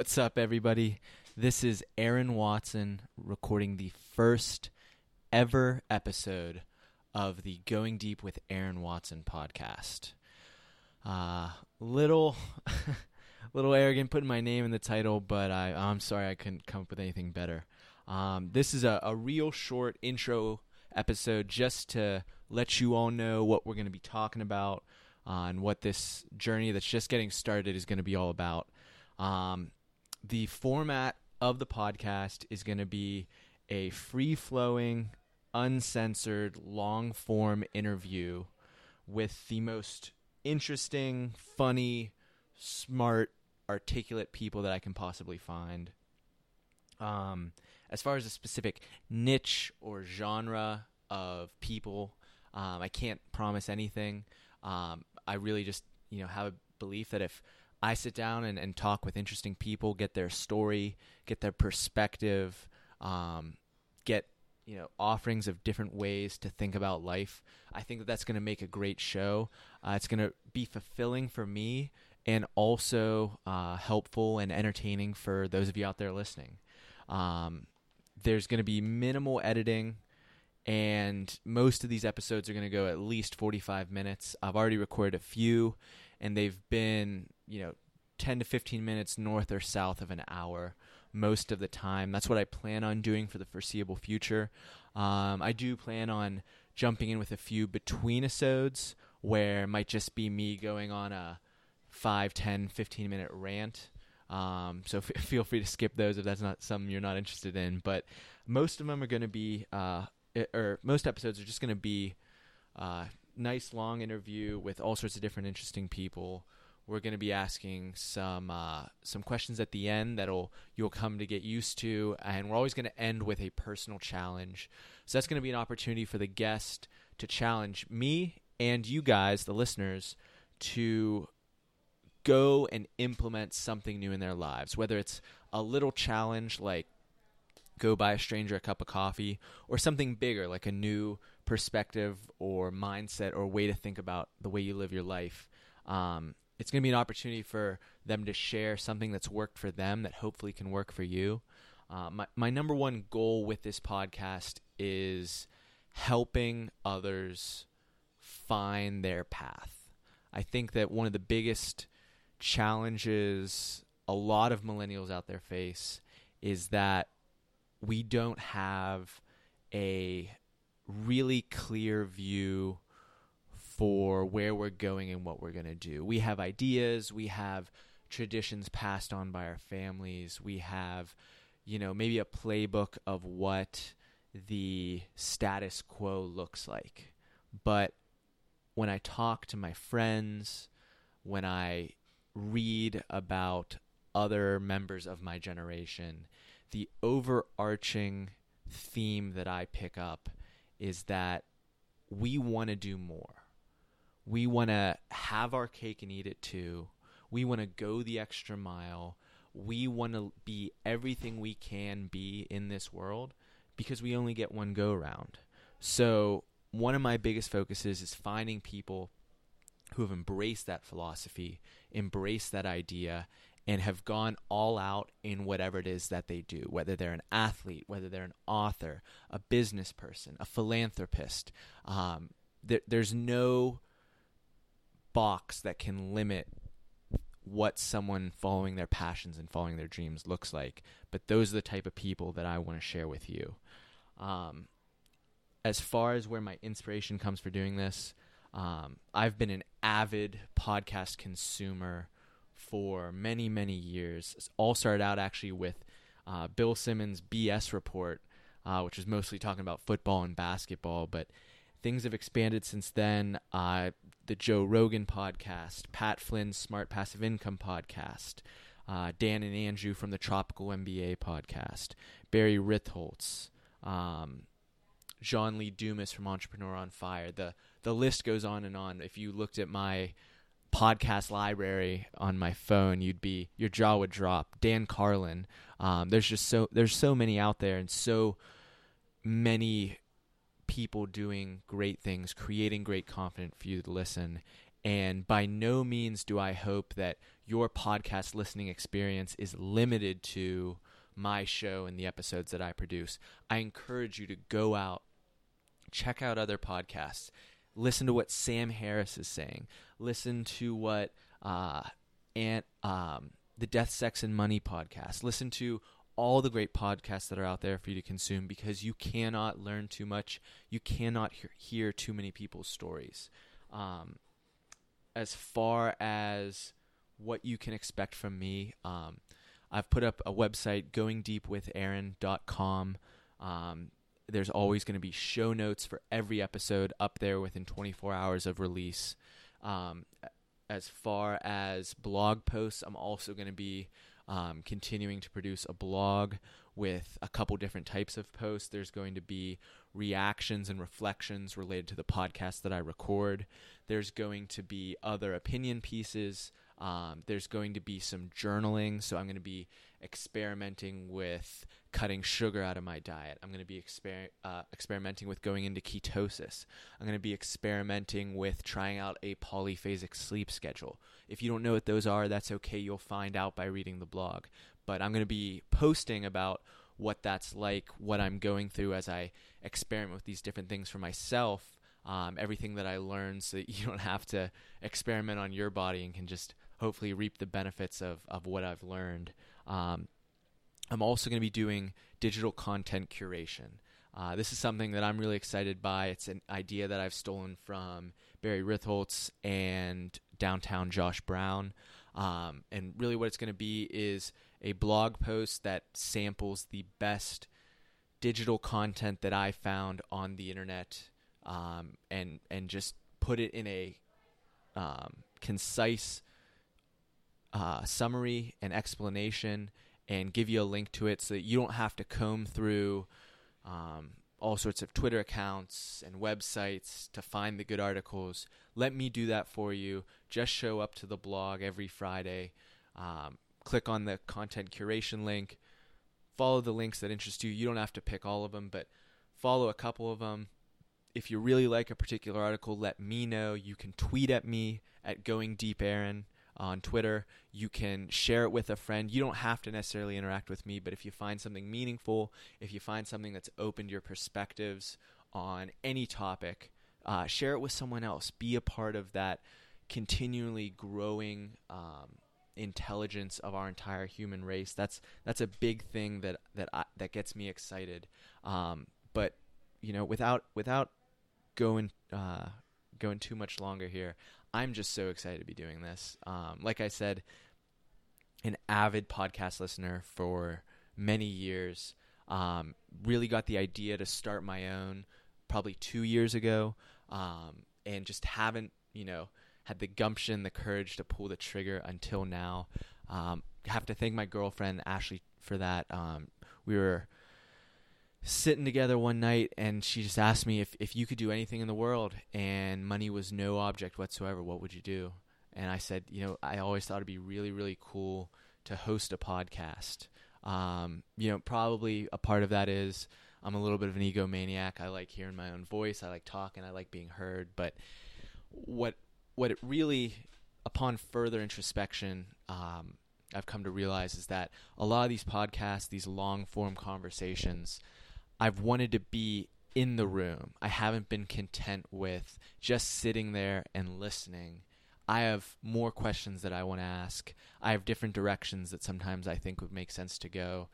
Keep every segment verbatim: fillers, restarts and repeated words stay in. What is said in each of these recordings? What's up, everybody? This is Aaron Watson recording the first ever episode of the Going Deep with Aaron Watson podcast. Uh, little, little arrogant putting my name in the title, but I, I'm sorry I couldn't come up with anything better. Um, this is a, a real short intro episode just to let you all know what we're going to be talking about uh, and what this journey that's just getting started is going to be all about. Um, the format of the podcast is going to be a free-flowing, uncensored, long-form interview with the most interesting, funny, smart, articulate people that I can possibly find. Um, as far as a specific niche or genre of people, um, I can't promise anything. Um, I really just, you know, have a belief that if I sit down and, and talk with interesting people, get their story, get their perspective, um, get, you know, offerings of different ways to think about life. I think that that's going to make a great show. Uh, it's going to be fulfilling for me and also uh, helpful and entertaining for those of you out there listening. Um, there's going to be minimal editing, and most of these episodes are going to go at least forty-five minutes. I've already recorded a few, and they've been, you know, ten to fifteen minutes north or south of an hour most of the time. That's what I plan on doing for the foreseeable future. Um, I do plan on jumping in with a few between-episodes where it might just be me going on a five, ten, fifteen-minute rant. Um, so f- feel free to skip those if that's not something you're not interested in. But most of them are going to be, uh, or most episodes are just going to be a nice long interview with all sorts of different interesting people. We're going to be asking some uh, some questions at the end that'll you'll come to get used to, and we're always going to end with a personal challenge. So that's going to be an opportunity for the guest to challenge me and you guys, the listeners, to go and implement something new in their lives, whether it's a little challenge like go buy a stranger a cup of coffee, or something bigger like a new perspective or mindset or way to think about the way you live your life. Um It's going to be an opportunity for them to share something that's worked for them that hopefully can work for you. Uh, my, my number one goal with this podcast is helping others find their path. I think that one of the biggest challenges a lot of millennials out there face is that we don't have a really clear view for where we're going and what we're going to do. We have ideas, we have traditions passed on by our families, we have, you know, maybe a playbook of what the status quo looks like. But when I talk to my friends, when I read about other members of my generation, the overarching theme that I pick up is that we want to do more. We want to have our cake and eat it too. We want to go the extra mile. We want to be everything we can be in this world because we only get one go around. So one of my biggest focuses is finding people who have embraced that philosophy, embraced that idea, and have gone all out in whatever it is that they do, whether they're an athlete, whether they're an author, a business person, a philanthropist. Um, there, there's no box that can limit what someone following their passions and following their dreams looks like. But those are the type of people that I want to share with you. Um, as far as where my inspiration comes for doing this, um, I've been an avid podcast consumer for many, many years. It all started out actually with uh, Bill Simmons' B S report, uh, which was mostly talking about football and basketball, but things have expanded since then. Uh, the Joe Rogan podcast, Pat Flynn's Smart Passive Income podcast, uh, Dan and Andrew from the Tropical M B A podcast, Barry Ritholtz, um, John Lee Dumas from Entrepreneur on Fire. The the list goes on and on. If you looked at my podcast library on my phone, you'd be your jaw would drop. Dan Carlin. Um, there's just so there's so many out there, and so many people doing great things, creating great content for you to listen. And by no means do I hope that your podcast listening experience is limited to my show and the episodes that I produce. I encourage you to go out, check out other podcasts, listen to what Sam Harris is saying, listen to what uh, and um, the Death, Sex, and Money podcast, listen to all the great podcasts that are out there for you to consume, because you cannot learn too much. You cannot hear, hear too many people's stories. Um, as far as what you can expect from me, um, I've put up a website, going deep with aaron dot com. Um, there's always going to be show notes for every episode up there within twenty-four hours of release. Um, as far as blog posts, I'm also going to be um, continuing to produce a blog with a couple different types of posts. There's going to be reactions and reflections related to the podcast that I record. There's going to be other opinion pieces. Um, there's going to be some journaling, so I'm going to be experimenting with cutting sugar out of my diet. I'm going to be exper- uh, experimenting with going into ketosis. I'm going to be experimenting with trying out a polyphasic sleep schedule. If you don't know what those are, that's okay. You'll find out by reading the blog. But I'm going to be posting about what that's like, what I'm going through as I experiment with these different things for myself, um, everything that I learn, so that you don't have to experiment on your body and can just hopefully reap the benefits of, of what I've learned. Um, I'm also going to be doing digital content curation. Uh, this is something that I'm really excited by. It's an idea that I've stolen from Barry Ritholtz and Downtown Josh Brown. Um, and really what it's going to be is a blog post that samples the best digital content that I found on the internet, um, and, and just put it in a um, concise Uh, summary and explanation, and give you a link to it so that you don't have to comb through um, all sorts of Twitter accounts and websites to find the good articles. Let me do that for you. Just show up to the blog every Friday, um, click on the content curation link, follow the links that interest you. You don't have to pick all of them, but follow a couple of them. If you really like a particular article, let me know. You can tweet at me at GoingDeepAaron on Twitter. You can share it with a friend. You don't have to necessarily interact with me, but if you find something meaningful, if you find something that's opened your perspectives on any topic, uh, share it with someone else. Be a part of that continually growing um, intelligence of our entire human race. That's that's a big thing that that I, that gets me excited. Um, but you know, without without going uh, going too much longer here, I'm just so excited to be doing this. Um, like I said, an avid podcast listener for many years. Um, really got the idea to start my own probably two years ago, um, and just haven't, you know, had the gumption, the courage to pull the trigger until now. Um, have to thank my girlfriend, Ashley, for that. Um, we were sitting together one night, and she just asked me if, if you could do anything in the world and money was no object whatsoever, what would you do? And I said, you know, I always thought it'd be really, really cool to host a podcast. Um, you know, probably a part of that is I'm a little bit of an egomaniac. I like hearing my own voice. I like talking. I like being heard. But what what it really, upon further introspection, um, I've come to realize is that a lot of these podcasts, these long-form conversations, I've wanted to be in the room. I haven't been content with just sitting there and listening. I have more questions that I want to ask. I have different directions that sometimes I think would make sense to go.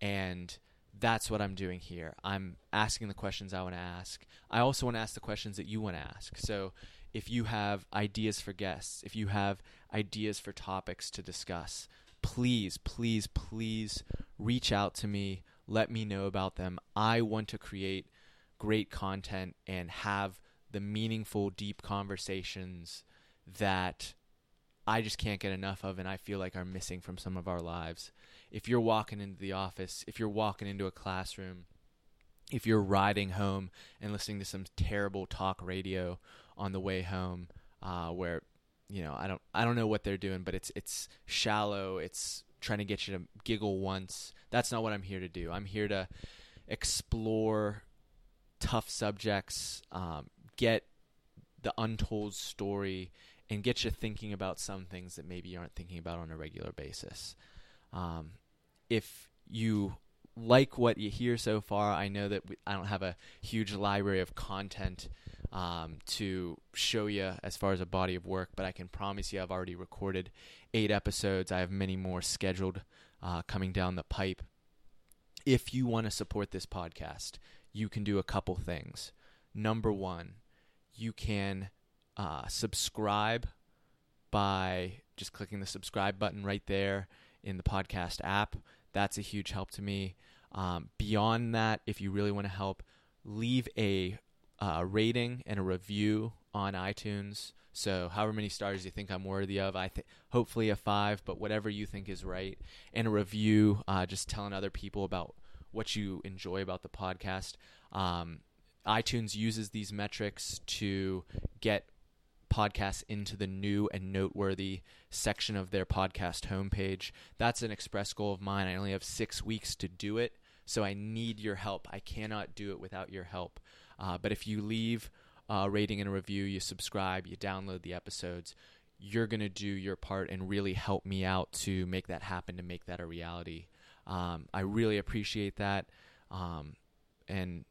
And that's what I'm doing here. I'm asking the questions I want to ask. I also want to ask the questions that you want to ask. So if you have ideas for guests, if you have ideas for topics to discuss, please, please, please reach out to me. Let me know about them. I want to create great content and have the meaningful, deep conversations that I just can't get enough of and I feel like are missing from some of our lives. If you're walking into the office, if you're walking into a classroom, if you're riding home and listening to some terrible talk radio on the way home, uh, where, you know, I don't I don't know what they're doing, but it's it's shallow, it's trying to get you to giggle once. That's not what I'm here to do. I'm here to explore tough subjects, um, get the untold story, and get you thinking about some things that maybe you aren't thinking about on a regular basis. Um, if you like what you hear so far, I know that we, I don't have a huge library of content um, to show you as far as a body of work, but I can promise you I've already recorded eight episodes. I have many more scheduled uh, coming down the pipe. If you want to support this podcast, you can do a couple things. Number one, you can uh, subscribe by just clicking the subscribe button right there in the podcast app. That's a huge help to me. Um, beyond that, if you really want to help, leave a uh, rating and a review on iTunes. So however many stars you think I'm worthy of, I think hopefully a five, but whatever you think is right. And a review, uh, just telling other people about what you enjoy about the podcast. Um, iTunes uses these metrics to get podcasts into the new and noteworthy section of their podcast homepage. That's an express goal of mine. I only have six weeks to do it, so I need your help. I cannot do it without your help. Uh, but if you leave a rating and a review, you subscribe, you download the episodes, you're going to do your part and really help me out to make that happen, to make that a reality. Um, I really appreciate that. Um, and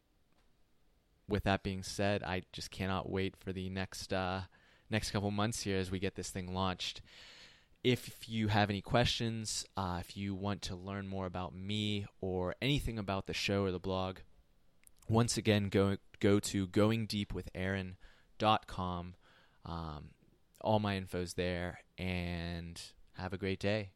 with that being said, I just cannot wait for the next uh, next couple months here as we get this thing launched. If you have any questions, uh, if you want to learn more about me or anything about the show or the blog, once again, go go to going deep with aaron dot com. Um, all my info's there, and have a great day.